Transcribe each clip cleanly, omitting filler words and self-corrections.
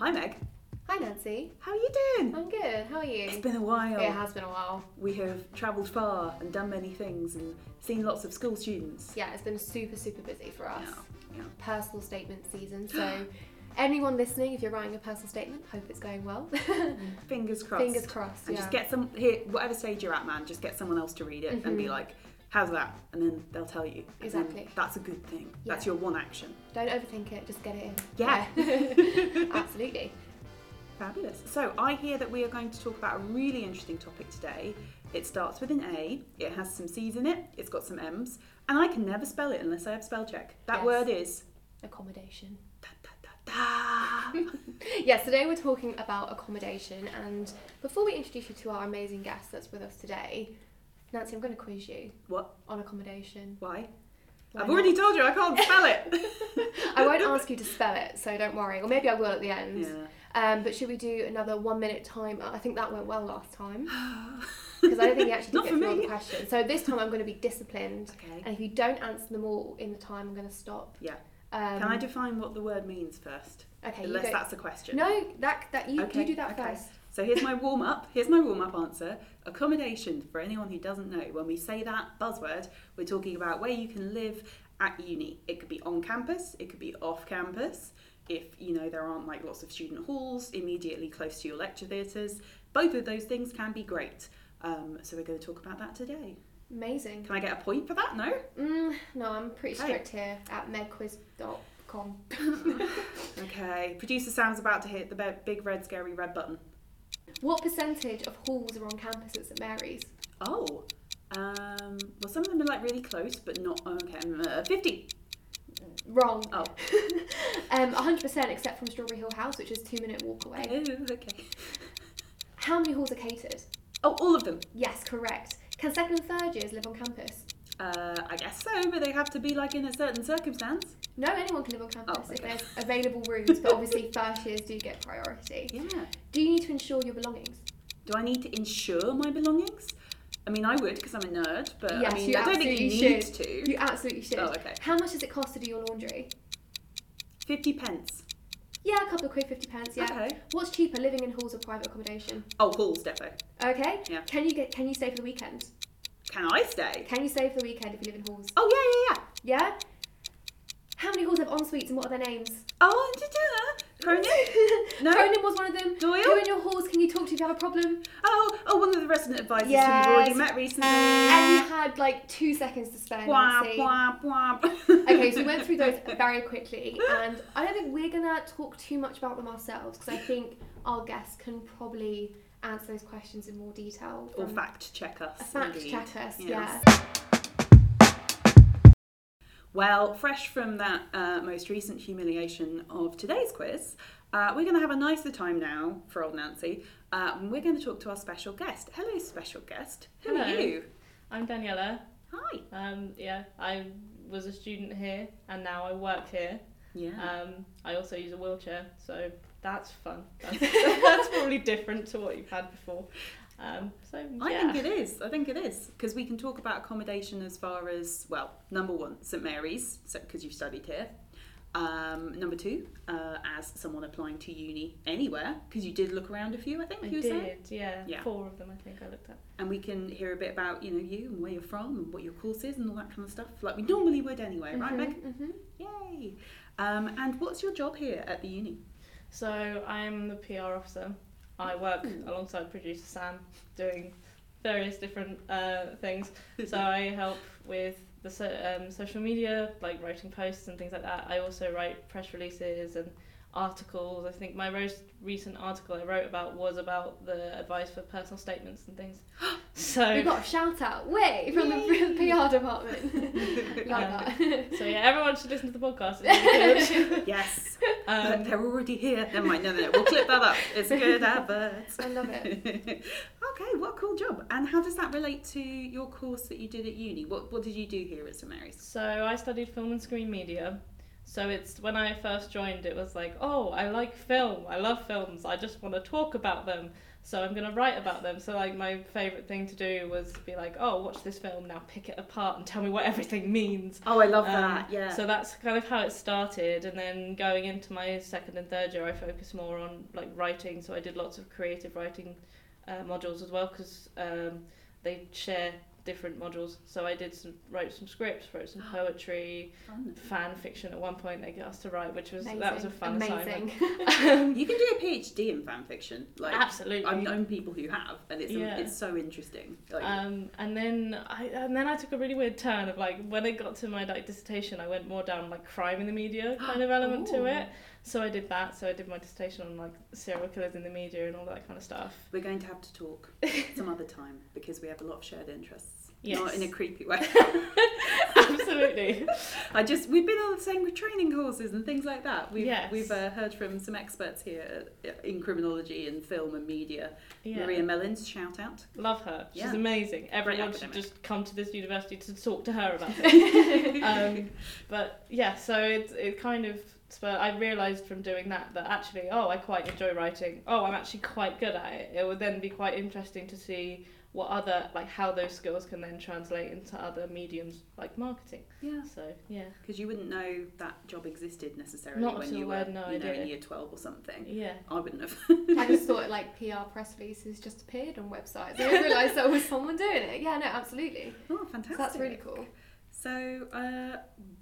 Hi Meg. Hi Nancy. How are you doing? I'm good, how are you? It's been a while. It has been a while. We have travelled far and done many things and seen lots of school students. Yeah, it's been super, super busy for us. Yeah. Personal statement season, so anyone listening, if you're writing a personal statement, hope it's going well. Fingers crossed. Fingers crossed, and just get whatever stage you're at, man, just get someone else to read it and be like, how's that? And then they'll tell you. Exactly. That's a good thing. Yeah. That's your one action. Don't overthink it, just get it in. Yeah. Absolutely. Fabulous. So I hear that we are going to talk about a really interesting topic today. It starts with an A, it has some C's in it, it's got some M's, and I can never spell it unless I have spell check. That word is? Accommodation. Da, da, da, da. Yes, today we're talking about accommodation, and before we introduce you to our amazing guest that's with us today, Nancy, I'm going to quiz you. What? On accommodation. Why? Why I've not? Already told you I can't spell it. I won't ask you to spell it, so don't worry. Or maybe I will at the end. Yeah. But should we do another 1 minute timer? I think that went well last time. Because I don't think you actually did get through all the questions. So this time I'm going to be disciplined. Okay. And if you don't answer them all in the time, I'm going to stop. Yeah. Can I define what the word means first? Okay. Unless that's a question. No, you do that first. So here's my warm-up answer. Accommodation, for anyone who doesn't know, when we say that buzzword, we're talking about where you can live at uni. It could be on campus, it could be off campus, if you know there aren't like lots of student halls immediately close to your lecture theatres. Both of those things can be great. So we're going to talk about that today. Amazing. Can I get a point for that? No? No, I'm pretty strict here at medquiz.com. Okay, producer Sam's about to hit the big red scary red button. What percentage of halls are on campus at St Mary's? Oh, well, some of them are like really close, but not on campus. 50. Wrong. Oh. 100% except from Strawberry Hill House, which is a 2 minute walk away. Oh, okay. How many halls are catered? Oh, all of them. Yes, correct. Can second and third years live on campus? I guess so, but they have to be like in a certain circumstance. No, anyone can live on campus if there's available rooms, but obviously first years do get priority. Yeah. Do you need to insure your belongings? Do I need to insure my belongings? I mean, I would because I'm a nerd, but yes, I don't think you need to. You absolutely should. Oh, okay. How much does it cost to do your laundry? 50p. Yeah, a couple of quid, 50p, yeah. Okay. What's cheaper, living in halls or private accommodation? Oh, halls, definitely. Okay. Yeah. Can you stay for the weekend? Can I stay? Can you stay for the weekend if you live in halls? Oh, yeah. How many halls have en-suites and what are their names? Oh, Cronin? No. Cronin was one of them. Doyle? Who in your halls can you talk to if you have a problem? Oh, one of the resident advisors who we've already met recently. And you had like 2 seconds to spare, Nancy. Okay, so we went through those very quickly, and I don't think we're going to talk too much about them ourselves, because I think our guests can probably answer those questions in more detail. Or fact check us. Yes. Well, fresh from that most recent humiliation of today's quiz, we're going to have a nicer time now for old Nancy. We're going to talk to our special guest. Hello, special guest. Who are you? I'm Daniela. Hi. I was a student here and now I work here. Yeah. I also use a wheelchair, so that's fun. That's probably different to what you've had before. I think it is because we can talk about accommodation as far as, well, number one, St Mary's, because you've studied here, number two, as someone applying to uni anywhere, because you did look around a few, I think you were saying? I did, yeah, 4 of them I think I looked at. And we can hear a bit about, you and where you're from and what your course is and all that kind of stuff, like we normally would anyway, right Meg? Mm-hmm. Yay! And what's your job here at the uni? So I'm the PR officer. I work alongside producer Sam doing various different things. So I help with the social media, like writing posts and things like that. I also write press releases and articles. I think my most recent article I wrote was about the advice for personal statements and things. So we got a shout out from the PR department. Like that. So yeah, everyone should listen to the podcast. It's really good. Yes. But they're already here. Never mind. No. We'll clip that up. It's a good advert. I love it. Okay, what a cool job. And how does that relate to your course that you did at uni? What did you do here at St Mary's? So I studied film and screen media. So it's when I first joined, it was like, I love films. I just want to talk about them. So I'm gonna write about them. So like my favourite thing to do was be like, oh, watch this film now, pick it apart and tell me what everything means. Oh, I love that. Yeah. So that's kind of how it started, and then going into my second and third year, I focused more on like writing. So I did lots of creative writing modules as well, because they share different modules. So I did wrote some scripts, wrote some poetry, fan fiction. At one point they got us to write, which was amazing. That was a fun assignment. You can do a PhD in fan fiction. Like, absolutely, I've known people who have, and it's so interesting. Like, and then I took a really weird turn of like when I got to my like dissertation, I went more down like crime in the media kind of element to it. So I did that. So I did my dissertation on like serial killers in the media and all that kind of stuff. We're going to have to talk some other time because we have a lot of shared interests. Yes. Not in a creepy way. Absolutely. We've been on the same training courses and things like that. We've heard from some experts here in criminology and film and media. Yeah. Maria Mellon, shout out. Love her. She's amazing. Everyone should just come to this university to talk to her about it. But yeah, so it kind of... But I realised from doing that actually, I quite enjoy writing. I'm actually quite good at it. It would then be quite interesting to see what other, like how those skills can then translate into other mediums like marketing. Yeah. So, yeah. Because you wouldn't know that job existed necessarily in year 12 or something. Yeah. I wouldn't have. I just thought like PR press releases just appeared on websites. I didn't realise there was someone doing it. Yeah, no, absolutely. Oh, fantastic. So that's really cool. So,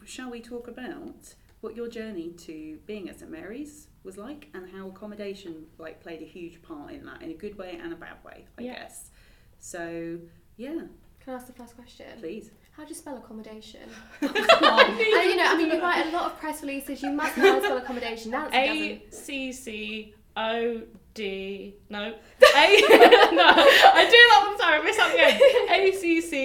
shall we talk about what your journey to being at St Mary's was like, and how accommodation like played a huge part in that, in a good way and a bad way, I guess. So, yeah. Can I ask the first question? Please. How do you spell accommodation? You write a lot of press releases. You must know how to spell accommodation. I do that one. Sorry, I missed out the end. ACCOMMODATION.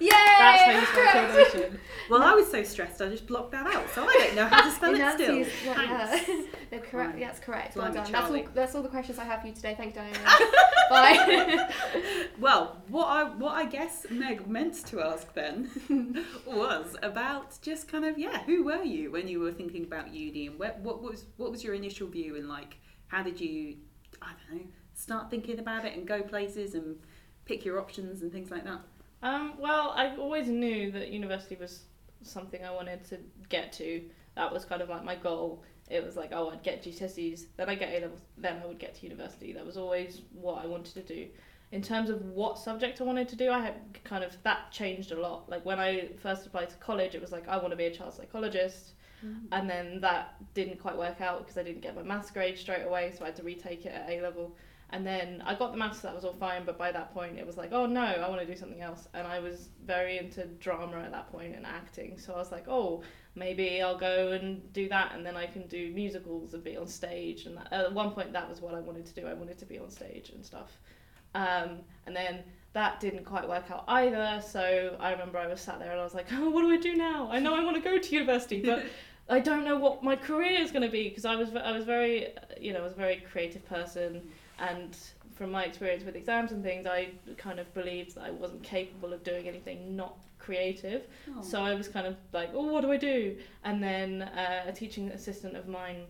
Yay! That's how you spell accommodation. Well, I was so stressed, I just blocked that out, so I don't know how to spell it still. No, correct. That's correct. Well done. That's all the questions I have for you today. Thank you, Diana. Bye. Well, what I guess Meg meant to ask then was about just kind of who were you when you were thinking about uni, and what was your initial view, and like how did you start thinking about it and go places and pick your options and things like that? Well, I always knew that university was something I wanted to get to. That was kind of like my goal. It was like, I'd get GCSEs, then I'd get A-levels, then I would get to university. That was always what I wanted to do. In terms of what subject I wanted to do, I had kind of, that changed a lot. Like when I first applied to college, it was like, I want to be a child psychologist. And then that didn't quite work out because I didn't get my maths grade straight away, so I had to retake it at A-level. And then I got the maths, so that was all fine, but by that point it was like, oh no, I want to do something else. And I was very into drama at that point and acting, so I was like, oh, maybe I'll go and do that, and then I can do musicals and be on stage. And that, at one point that was what I wanted to do. I wanted to be on stage and stuff. And then that didn't quite work out either, so I remember I was sat there and I was like, oh, what do I do now? I know I want to go to university, but... I don't know what my career is going to be, because I was very, I was a very creative person, and from my experience with exams and things, I kind of believed that I wasn't capable of doing anything not creative. Oh. So I was kind of like, what do I do? And then a teaching assistant of mine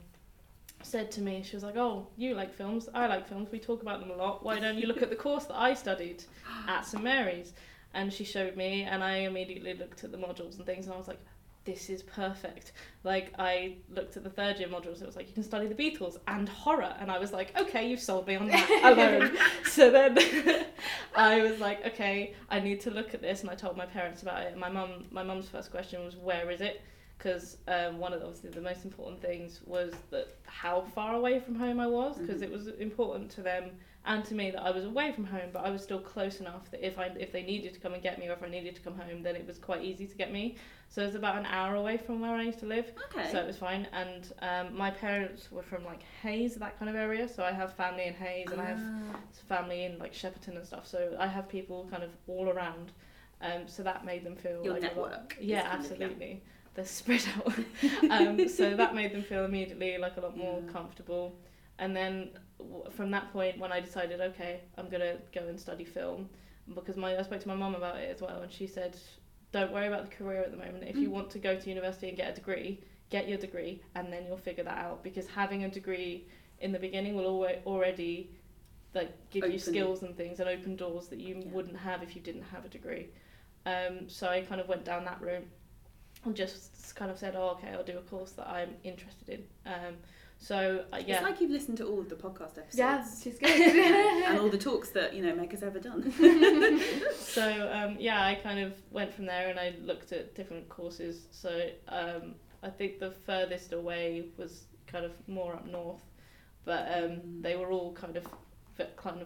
said to me, she was like, oh, you like films, I like films, we talk about them a lot, why don't you look at the course that I studied at St Mary's? And she showed me, and I immediately looked at the modules and things, and I was like, this is perfect. Like, I looked at the third year modules, it was like, you can study the Beatles and horror, and I was like, okay, you've sold me on that alone. So then I was like, okay, I need to look at this, and I told my parents about it, and my mum's first question was, where is it? Because one of the most important things was that how far away from home I was, because it was important to them and to me that I was away from home, but I was still close enough that if they needed to come and get me, or if I needed to come home, then it was quite easy to get me. So it was about an hour away from where I used to live. Okay. So it was fine. And my parents were from like Hayes, that kind of area. So I have family in Hayes, and I have family in like Shepperton and stuff. So I have people kind of all around. So that made them feel your like network. A lot. Yeah, absolutely. They're spread out. So that made them feel immediately like a lot more comfortable. And then from that point, when I decided, okay, I'm going to go and study film, because I spoke to my mum about it as well, and she said, don't worry about the career at the moment. If you want to go to university and get a degree, get your degree, and then you'll figure that out, because having a degree in the beginning will already like give you skills and things and open doors that you wouldn't have if you didn't have a degree. So I kind of went down that route and just kind of said, oh, okay, I'll do a course that I'm interested in. So, yeah. It's like you've listened to all of the podcast episodes. Yeah, she's good. And all the talks that, you know, Meg has ever done. So, I kind of went from there and I looked at different courses. So I think the furthest away was kind of more up north, but they were all kind of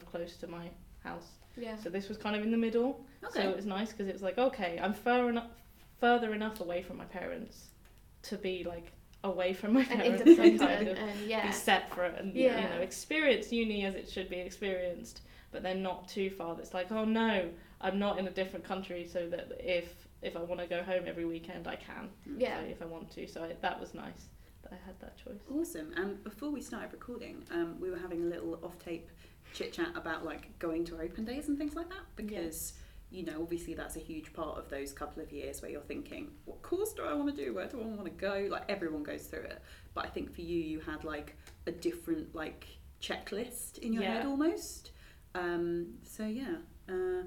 close to my house. Yeah. So this was kind of in the middle. Okay. So it was nice because it was like, okay, I'm further enough away from my parents to be like, away from my parents and kind of be separate and you know, experience uni as it should be experienced, but then not too far. That's like, oh no, I'm not in a different country, so that if I want to go home every weekend, I can. Yeah. So if I want to, so that was nice that I had that choice. Awesome. And before we started recording, we were having a little off-tape chit-chat about like going to open days and things like that, because. Yeah. You know, obviously that's a huge part of those couple of years where you're thinking, what course do I want to do? Where do I want to go? Like, everyone goes through it. But I think for you, you had like a different like checklist in your head almost. I mean, I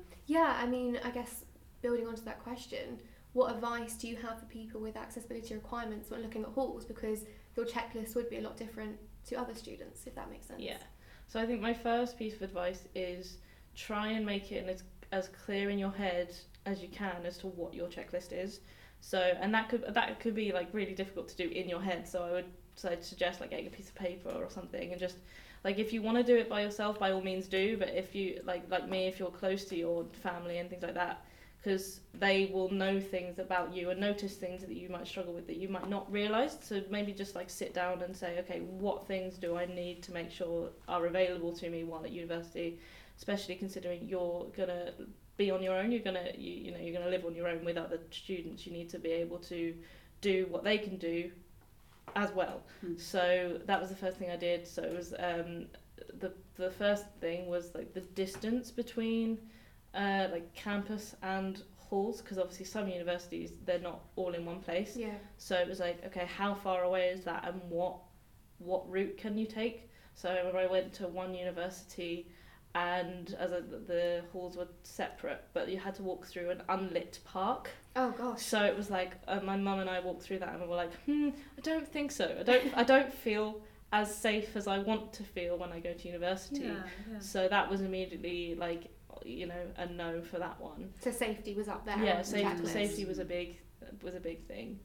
guess building onto that question, what advice do you have for people with accessibility requirements when looking at halls? Because your checklist would be a lot different to other students, if that makes sense. Yeah. So I think my first piece of advice is try and make it as clear in your head as you can as to what your checklist is. So, and that could be like really difficult to do in your head. So I'd suggest like getting a piece of paper or something, and just like, if you want to do it by yourself, by all means do. But if you like me, if you're close to your family and things like that, because they will know things about you and notice things that you might struggle with that you might not realise. So maybe just like sit down and say, okay, what things do I need to make sure are available to me while at university? Especially considering you're gonna be on your own, you're gonna live on your own with other students. You need to be able to do what they can do as well. Mm. So that was the first thing I did. So it was the first thing was like the distance between like campus and halls, because obviously some universities, they're not all in one place. Yeah. So it was like, okay, how far away is that, and what route can you take? So I remember I went to one university, and the halls were separate, but you had to walk through an unlit park. Oh gosh. So it was like, my mum and I walked through that, and we were like, I don't think so. I don't feel as safe as I want to feel when I go to university. Yeah. So that was immediately like, you know, a no for that one. So safety was up there. Yeah, safety was a big thing.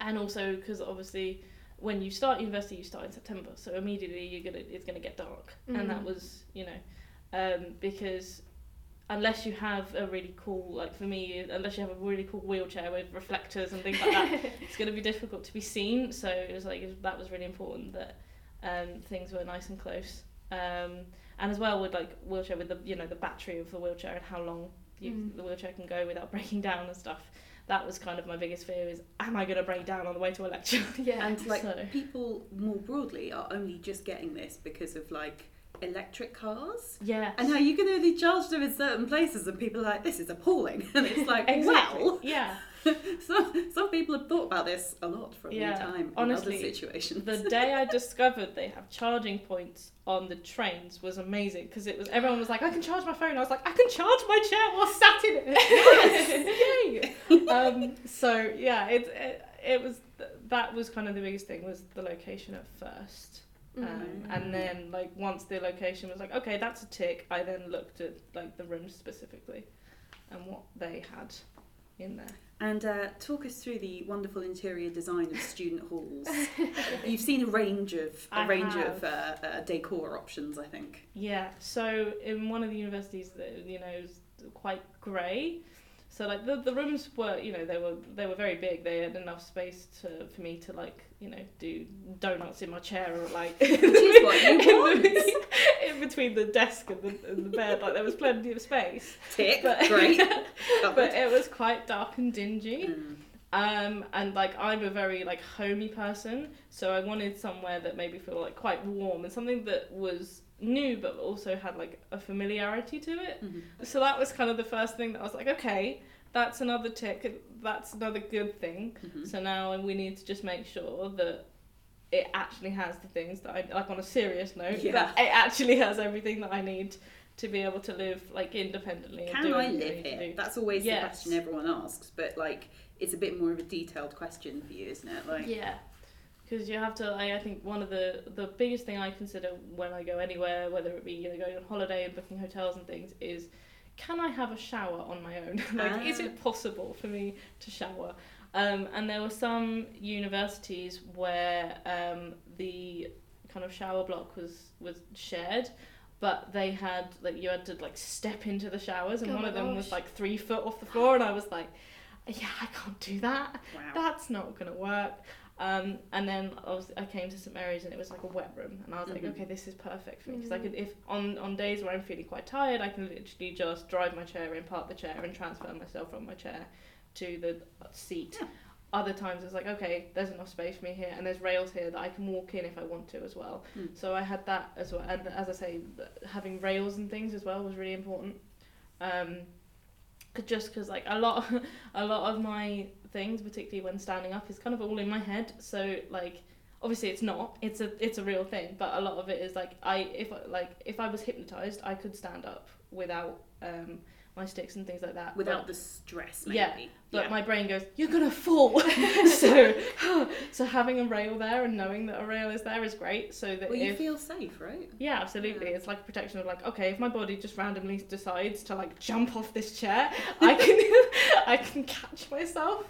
And also because obviously, when you start university, you start in September, so immediately it's gonna get dark, and that was, you know, because unless you have a really cool, like for me, unless you have a really cool wheelchair with reflectors and things like that, it's gonna be difficult to be seen. So it was like, that was really important that things were nice and close, and as well with like wheelchair, with the, you know, the battery of the wheelchair and how long the wheelchair can go without breaking down and stuff. That was kind of my biggest fear, is, am I going to break down on the way to a lecture? Yeah, and like, so people more broadly are only just getting this because of like electric cars. Yeah. And how you can only charge them in certain places, and people are like, this is appalling. And it's like, exactly. Wow. Yeah. Some people have thought about this a lot for a long time. Honestly, in other situations. The day I discovered they have charging points on the trains was amazing, because it was, everyone was like, I can charge my phone. I was like, I can charge my chair while sat in it. Yes, yay! That was kind of the biggest thing, was the location at first. And then like once the location was like, okay, that's a tick, I then looked at like the rooms specifically and what they had in there. And talk us through the wonderful interior design of student halls. You've seen a range of decor options, I think. Yeah. So in one of the universities, that, you know, it was quite grey. So like the rooms were, you know, they were very big. They had enough space for me to like, you know, do donuts in my chair, or like which is what you want. In between the desk and the bed, like there was plenty of space. Tick, but, great. But it was quite dark and dingy. Mm. And like I'm a very like homey person, so I wanted somewhere that made me feel like quite warm, and something that was new but also had like a familiarity to it. So that was kind of the first thing that I was like, okay, that's another tick. That's another good thing. Mm-hmm. So now we need to just make sure that it actually has the things that I, like on a serious note, that it actually has everything that I need to be able to live like independently. Can I live here? That's always the question everyone asks, but like it's a bit more of a detailed question for you, isn't it? Like because you have to, I think one of the biggest thing I consider when I go anywhere, whether it be going on holiday and booking hotels and things, is can I have a shower on my own? Is it possible for me to shower? And there were some universities where the kind of shower block was shared, but they had like you had to like step into the showers, and one of them was like 3 foot off the floor, and I was like, yeah, I can't do that. Wow. That's not gonna work. And then I came to St Mary's, and it was like a wet room, and I was like, okay, this is perfect for me, because I could, if on days where I'm feeling quite tired, I can literally just drive my chair in, park the chair, and transfer myself from my chair to the seat. Yeah. Other times it's like, okay, there's enough space for me here, and there's rails here that I can walk in if I want to as well. So I had that as well, and as I say, having rails and things as well was really important. Just because like a lot of my things, particularly when standing up, is kind of all in my head. So like obviously it's a real thing, but a lot of it is like if I was hypnotized, I could stand up without my sticks and things like that. Without the stress, maybe. Yeah, but my brain goes, you're going to fall. so having a rail there and knowing that a rail is there is great. So that you feel safe, right? Yeah, absolutely. Yeah. It's like protection of like, okay, if my body just randomly decides to like jump off this chair, I can catch myself.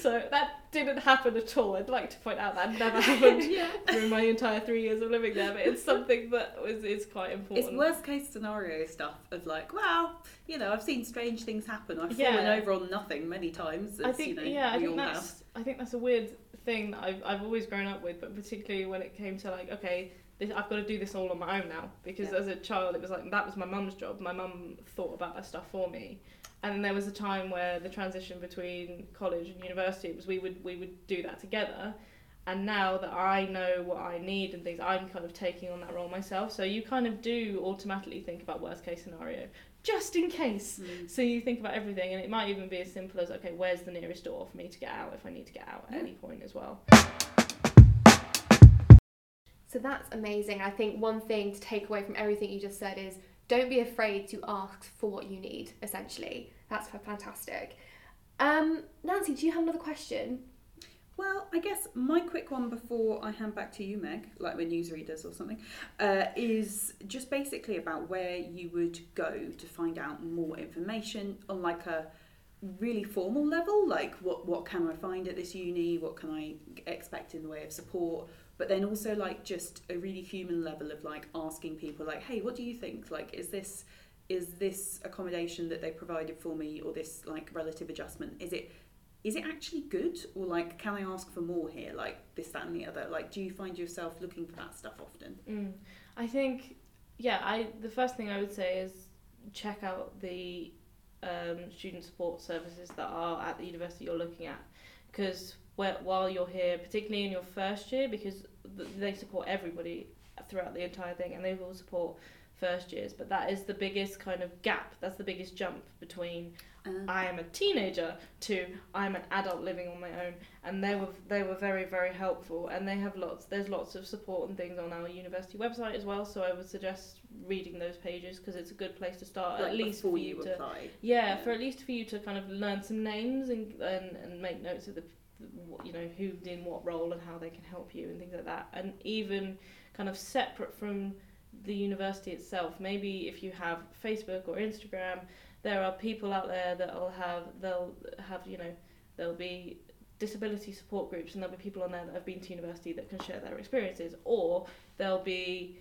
So that didn't happen at all. I'd like to point out that never happened through my entire 3 years of living there, but it's something that is quite important. It's worst case scenario stuff of like, well, I've seen strange things happen. I've fallen over on nothing many times. It's, I think I think that's a weird thing that I've always grown up with, but particularly when it came to like, okay, I've got to do this all on my own now, because as a child it was like that was my mum's job. My mum thought about that stuff for me. And then there was a time where the transition between college and university, it was we would do that together. And now that I know what I need and things, I'm kind of taking on that role myself. So you kind of do automatically think about worst case scenario, just in case. So you think about everything, and it might even be as simple as, okay, where's the nearest door for me to get out if I need to get out at any point as well. So that's amazing. I think one thing to take away from everything you just said is, don't be afraid to ask for what you need, essentially. That's fantastic. Nancy, do you have another question? Well, I guess my quick one before I hand back to you, Meg, like we're newsreaders or something, is just basically about where you would go to find out more information on like a really formal level, like what can I find at this uni, what can I expect in the way of support, but then also like just a really human level of like asking people like, hey, what do you think? Like, is this accommodation that they provided for me, or this like relative adjustment, is it actually good? Or like, can I ask for more here? Like this, that and the other. Like, do you find yourself looking for that stuff often? I think, the first thing I would say is check out the student support services that are at the university you're looking at. Because while you're here, particularly in your first year, because they support everybody throughout the entire thing, and they will support first years, but that is the biggest kind of gap, that's the biggest jump between I am a teenager to I'm an adult living on my own, and they were very, very helpful, and they have there's lots of support and things on our university website as well, so I would suggest reading those pages, because it's a good place to start, like at least before you apply. For at least for you to kind of learn some names and make notes of the who's in what role and how they can help you and things like that. And even kind of separate from the university itself, maybe if you have Facebook or Instagram, there are people out there there'll be disability support groups, and there'll be people on there that have been to university that can share their experiences, or there'll be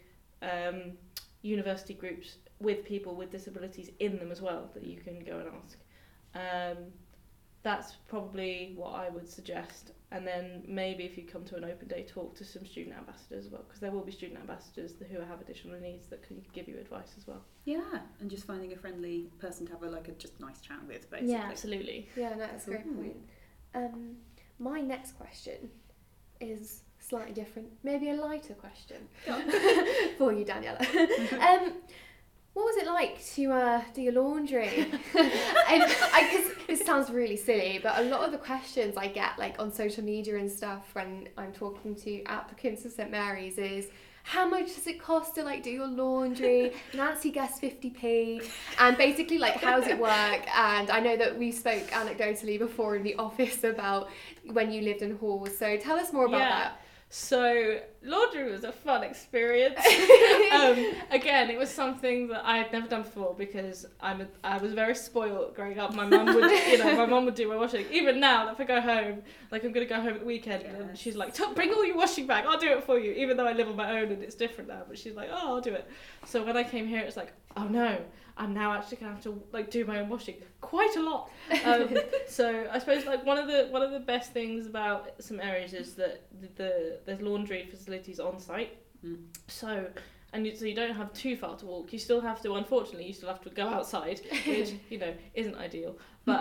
university groups with people with disabilities in them as well that you can go and ask. That's probably what I would suggest. And then maybe if you come to an open day, talk to some student ambassadors as well, because there will be student ambassadors who have additional needs that can give you advice as well. Yeah, and just finding a friendly person to have just nice chat with, basically. Yeah, absolutely. Yeah, no, that's a great point. My next question is slightly different, maybe a lighter question for you, Daniela. What was it like to do your laundry? Because this sounds really silly, but a lot of the questions I get, like on social media and stuff, when I'm talking to applicants of St Mary's, is how much does it cost to like do your laundry? Nancy guessed 50p, and basically like how does it work? And I know that we spoke anecdotally before in the office about when you lived in halls. So tell us more about that. So laundry was a fun experience. Again, it was something that I had never done before because I was very spoiled growing up. My mum would, my mum would do my washing. Even now, if I go home, like I'm gonna go home at the weekend, and she's like, "Bring all your washing back. I'll do it for you." Even though I live on my own and it's different now, but she's like, "Oh, I'll do it." So when I came here, it's like, "Oh no, I'm now actually gonna have to like do my own washing quite a lot." So I suppose like one of the best things about St Mary's is that there's laundry facilities on site. So so you don't have too far to walk. You still have to, unfortunately, go outside, which isn't ideal. But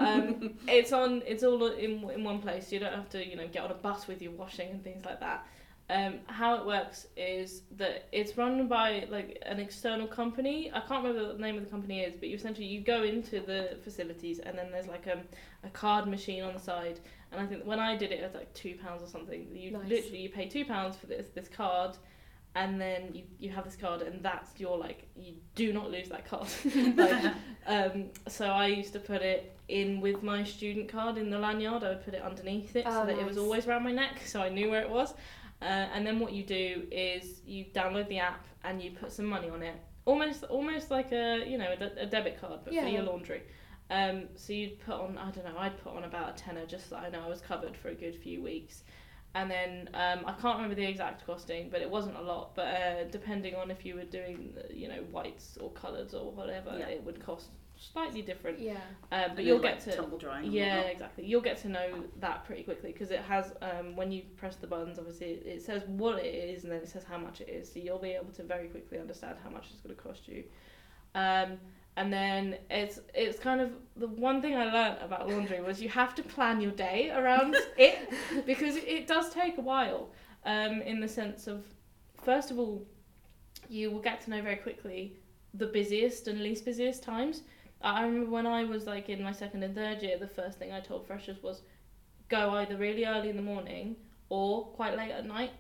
it's all in one place. You don't have to get on a bus with your washing and things like that. How it works is that it's run by like an external company. I can't remember what the name of the company is, but you go into the facilities and then there's like a card machine on the side. And I think when I did it, it was like £2 or something. Literally you pay £2 for this card, and then you have this card, and that's your you do not lose that card. So I used to put it in with my student card in the lanyard. I would put it underneath it so that it was always around my neck, so I knew where it was. And then what you do is you download the app and you put some money on it, almost like a debit card but for your laundry. So you'd put on I'd put on about a tenner just so I know I was covered for a good few weeks, and then I can't remember the exact costing, but it wasn't a lot. But depending on if you were doing whites or colours or whatever, it would cost slightly different. But you'll get to tumble drying. Yeah, exactly. You'll get to know that pretty quickly because it has when you press the buttons, obviously it says what it is and then it says how much it is. So you'll be able to very quickly understand how much it's going to cost you. And then it's kind of the one thing I learnt about laundry was you have to plan your day around it because it does take a while. In the sense of, first of all, you will get to know very quickly the busiest and least busiest times. I remember when I was like in my second and third year, the first thing I told freshers was go either really early in the morning or quite late at night,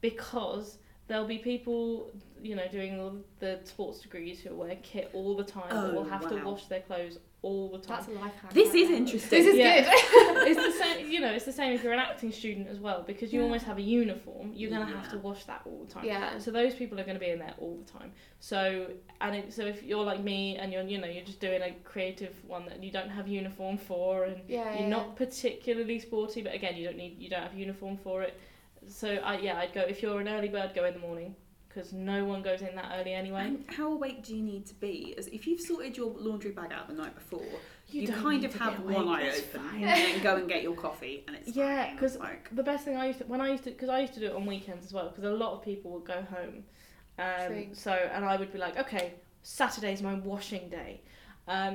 because there'll be people, doing the sports degrees who wear kit all the time and will have to wash their clothes all the time. That's a life hack. This is interesting. This is good. It's the same, it's the same if you're an acting student as well, because you almost have a uniform. You're going to have to wash that all the time. Yeah. So those people are going to be in there all the time. So if you're like me and you're just doing a creative one that you don't have uniform for, and you're not particularly sporty, but again, you don't have uniform for it. So I'd go, if you're an early bird, go in the morning, because no one goes in that early anyway. And how awake do you need to be? As if you've sorted your laundry bag out the night before, you kind of have one eye open and then go and get your coffee, and it's fine. Because the best thing I used to do it on weekends as well, because a lot of people would go home. And I would be like, okay, Saturday's my washing day.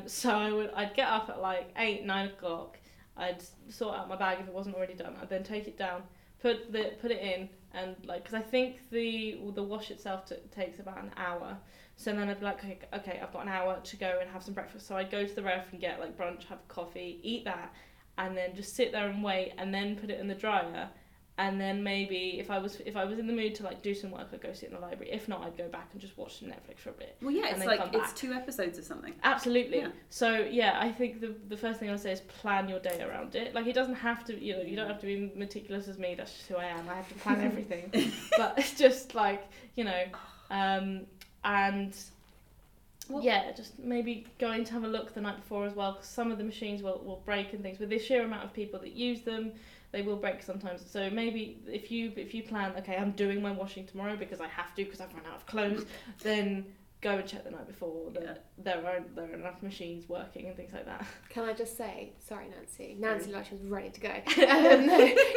So I'd get up at 8, 9 o'clock. I'd sort out my bag if it wasn't already done. I'd then take it down, put it in, and because I think the wash itself takes about an hour. So then I'd be like, okay, I've got an hour to go and have some breakfast. So I'd go to the ref and get brunch, have a coffee, eat that, and then just sit there and wait, and then put it in the dryer. And then maybe if I was in the mood to do some work, I'd go sit in the library. If not, I'd go back and just watch some Netflix for a bit. Well, yeah, it's it's 2 episodes or something. Absolutely. Yeah. So I think the first thing I'd say is plan your day around it. It doesn't have to, you don't have to be meticulous as me. That's just who I am. I have to plan everything. But it's just just maybe going to have a look the night before as well, because some of the machines will break and things. With the sheer amount of people that use them, they will break sometimes. So maybe if you plan, okay, I'm doing my washing tomorrow because I have to because I've run out of clothes, then go and check the night before that there are enough machines working and things like that. Can I just say, sorry Nancy, she was ready to go. Can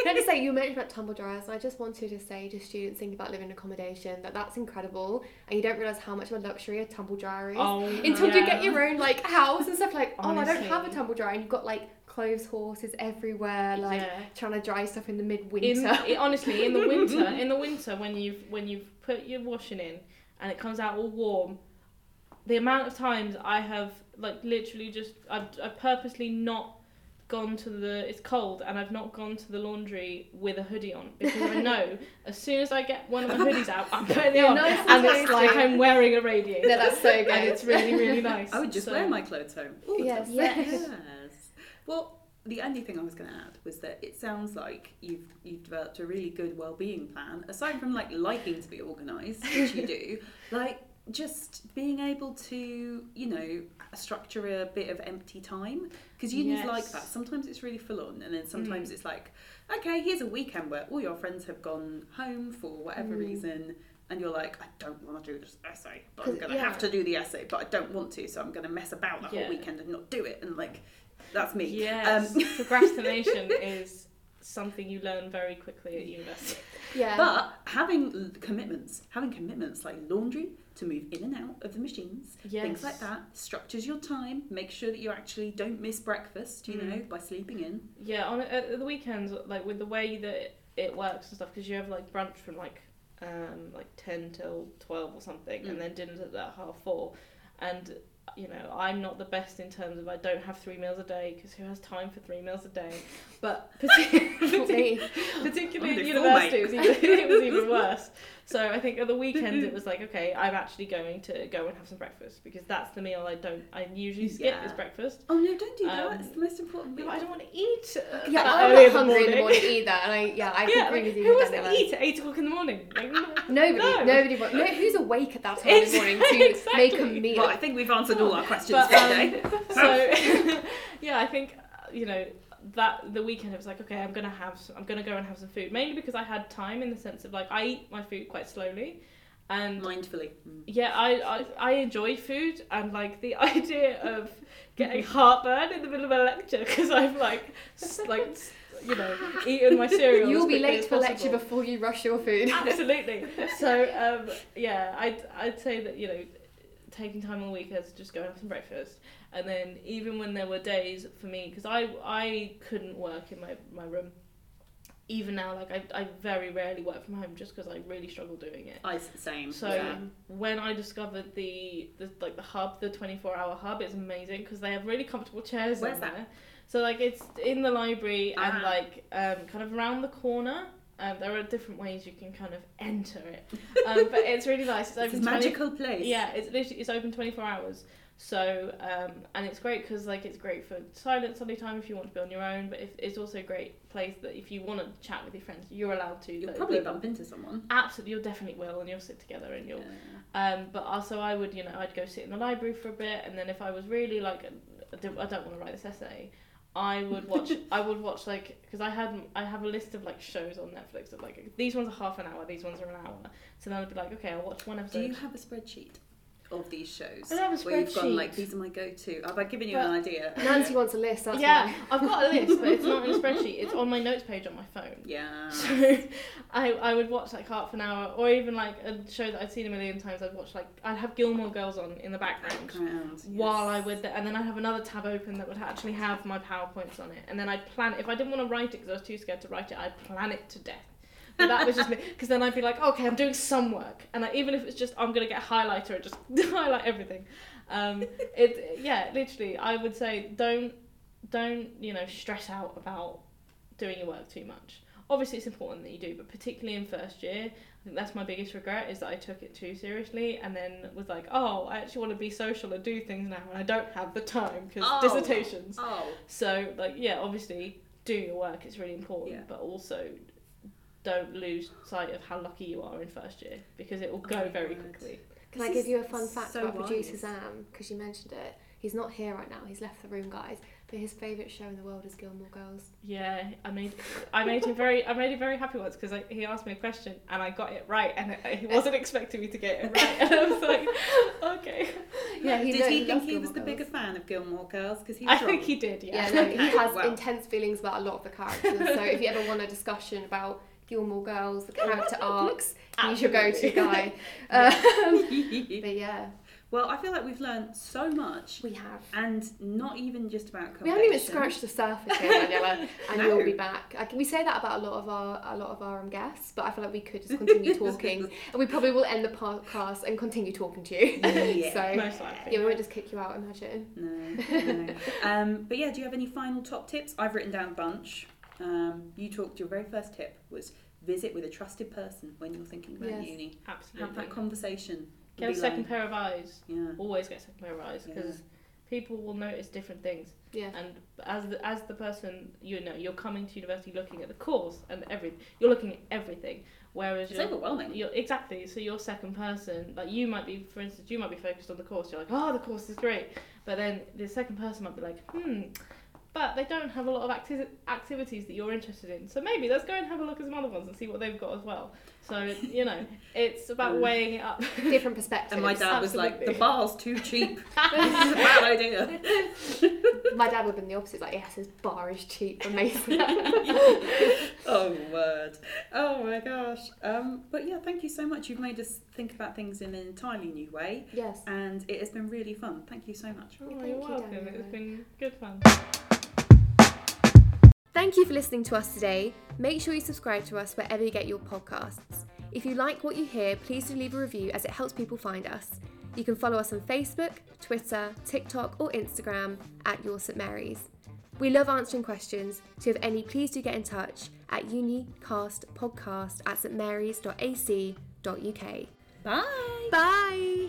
I just say, you mentioned about tumble dryers, and I just wanted to say to students thinking about living in accommodation that that's incredible, and you don't realise how much of a luxury a tumble dryer is until you get your own house and stuff honestly. I don't have a tumble dryer, and you've got clothes horses everywhere, trying to dry stuff in the midwinter. In the winter when you've put your washing in and it comes out all warm, the amount of times I have, like, literally just, I've purposely not gone to the, it's cold, and I've not gone to the laundry with a hoodie on, because I know as soon as I get one of my hoodies out, I'm putting it on, nice and it's like I'm wearing a radiator. No, that's so good. And it's really, really nice. I would just wear my clothes home. All the time. Yes. Well, the only thing I was going to add was that it sounds like you've developed a really good well-being plan, aside from, like, liking to be organised, which you do, like, just being able to, you know, structure a bit of empty time, because unions like that. Sometimes it's really full on, and then sometimes it's like, okay, here's a weekend where all your friends have gone home for whatever reason, and you're like, I don't want to do this essay, but I'm going to have to do the essay, but I don't want to, so I'm going to mess about the whole weekend and not do it, and, like, that's me. Procrastination is something you learn very quickly at university. Yeah. But having commitments like laundry, to move in and out of the machines, things like that, structures your time, make sure that you actually don't miss breakfast, you know, by sleeping in. Yeah, on at the weekends, like, with the way that it works and stuff, because you have, like, brunch from, like 10 till 12 or something, and then dinner's at that 4:30, and, you know, I'm not the best in terms of, I don't have 3 meals a day, because who has time for 3 meals a day? But particularly at university, it was even worse. So I think at the weekends it was like, okay, I'm actually going to go and have some breakfast, because that's the meal I usually skip is breakfast. Oh no, don't do that. It's the most important meal. I don't want to eat. Yeah, I'm not hungry in the morning either, and I agree with you. Who wants to eat at 8:00 in the morning? Like, nobody. No, who's awake at that time in the morning to make a meal? Well, I think we've answered all our questions today. So yeah, I think you know. That the weekend it was like, okay, I'm gonna go and have some food, mainly because I had time, in the sense of, like, I eat my food quite slowly and mindfully. I enjoy food, and, like, the idea of getting heartburn in the middle of a lecture because I've like you know, eaten my cereal. You'll be late for lecture before you rush your food. Absolutely. So I'd say that, you know, taking time on the weekends to just go and have some breakfast. And then even when there were days for me, because I couldn't work in my room. Even now, like, I very rarely work from home, just because I really struggle doing it. Same. So when I discovered the hub, the 24-hour hub, it's amazing, because they have really comfortable chairs. Where's in that? There. So, like, it's in the library and, like, kind of around the corner. There are different ways you can kind of enter it, but it's really nice. It's a magical place. Yeah, it's literally open 24 hours. So and it's great because, like, it's great for silent Sunday time if you want to be on your own, but it's also a great place that if you want to chat with your friends, you're allowed to. You'll probably bump into someone. Absolutely, you definitely will, and you'll sit together and you'll. Yeah. But also, I would, you know, I'd go sit in the library for a bit, and then if I was really like, I don't want to write this essay. I would watch like, because I have a list of, like, shows on Netflix that, like, these ones are half an hour, these ones are an hour. So then I'd be like, okay, I'll watch one episode. Do you have a spreadsheet of these shows? I don't have a spreadsheet. Where you've gone, like, these are my go-to. Have I given you an idea? Nancy wants a list. That's yeah, I've got a list, but it's not in a spreadsheet. It's on my notes page on my phone. Yeah. So I would watch, like, half an hour, or even, like, a show that I'd seen a million times. I'd watch, like, I'd have Gilmore Girls on in the background yes. while I would, and then I'd have another tab open that would actually have my PowerPoints on it, and then I'd plan it. If I didn't want to write it because I was too scared to write it, I'd plan it to death. But that was just me, because then I'd be like, okay, I'm doing some work, and even if it's just I'm gonna get a highlighter and just highlight everything. Literally, I would say don't you know, stress out about doing your work too much. Obviously, it's important that you do, but particularly in first year, I think that's my biggest regret, is that I took it too seriously and then was like, oh, I actually want to be social and do things now, and I don't have the time because dissertations. Oh. So, like, yeah, obviously, do your work; it's really important, but also. Don't lose sight of how lucky you are in first year, because it will go very quickly. Can I give you a fun fact about producer Sam? Because you mentioned it. He's not here right now. He's left the room, guys. But his favourite show in the world is Gilmore Girls. Yeah, I made him very happy once, because he asked me a question and I got it right, and he wasn't expecting me to get it right, and I was like, okay. Yeah, did he think he was the bigger fan of Gilmore Girls? Because I think he did. Yeah. Yeah, no, he has intense feelings about a lot of the characters. So if you ever want a discussion about Gilmore Girls, the character arcs, he's your go-to guy. But yeah. Well, I feel like we've learned so much. We have. And not even just about complexion. We haven't even scratched the surface here, Daniela. And no. We'll be back. We say that about a lot of our guests, but I feel like we could just continue talking. And we probably will end the podcast and continue talking to you. Yeah, so, most likely. Yeah, we won't just kick you out, imagine. No. But yeah, do you have any final top tips? I've written down a bunch. You talked, your very first tip was visit with a trusted person when you're thinking about uni. Absolutely. Have that conversation. Get a second pair of eyes. Yeah. Always get a second pair of eyes because people will notice different things. Yeah. And as the person, you know, you're coming to university looking at the course and everything. You're looking at everything. Whereas it's overwhelming. Exactly. So your second person, like you might be, for instance, you might be focused on the course. You're like, oh, the course is great. But then the second person might be like, but they don't have a lot of activities that you're interested in. So maybe let's go and have a look at some other ones and see what they've got as well. So, you know, it's about weighing it up. Different perspectives. And my dad was like, the bar's too cheap. This is a bad idea. My dad would have been the opposite. Like, yes, his bar is cheap. Amazing. Oh, word. Oh, my gosh. But yeah, thank you so much. You've made us think about things in an entirely new way. Yes. And it has been really fun. Thank you so much. Oh, you're welcome. It's been good fun. Thank you for listening to us today. Make sure you subscribe to us wherever you get your podcasts. If you like what you hear, please do leave a review as it helps people find us. You can follow us on Facebook, Twitter, TikTok or Instagram @YourStMarys. We love answering questions, so if you have any, please do get in touch at unicastpodcast@stmarys.ac.uk. Bye! Bye!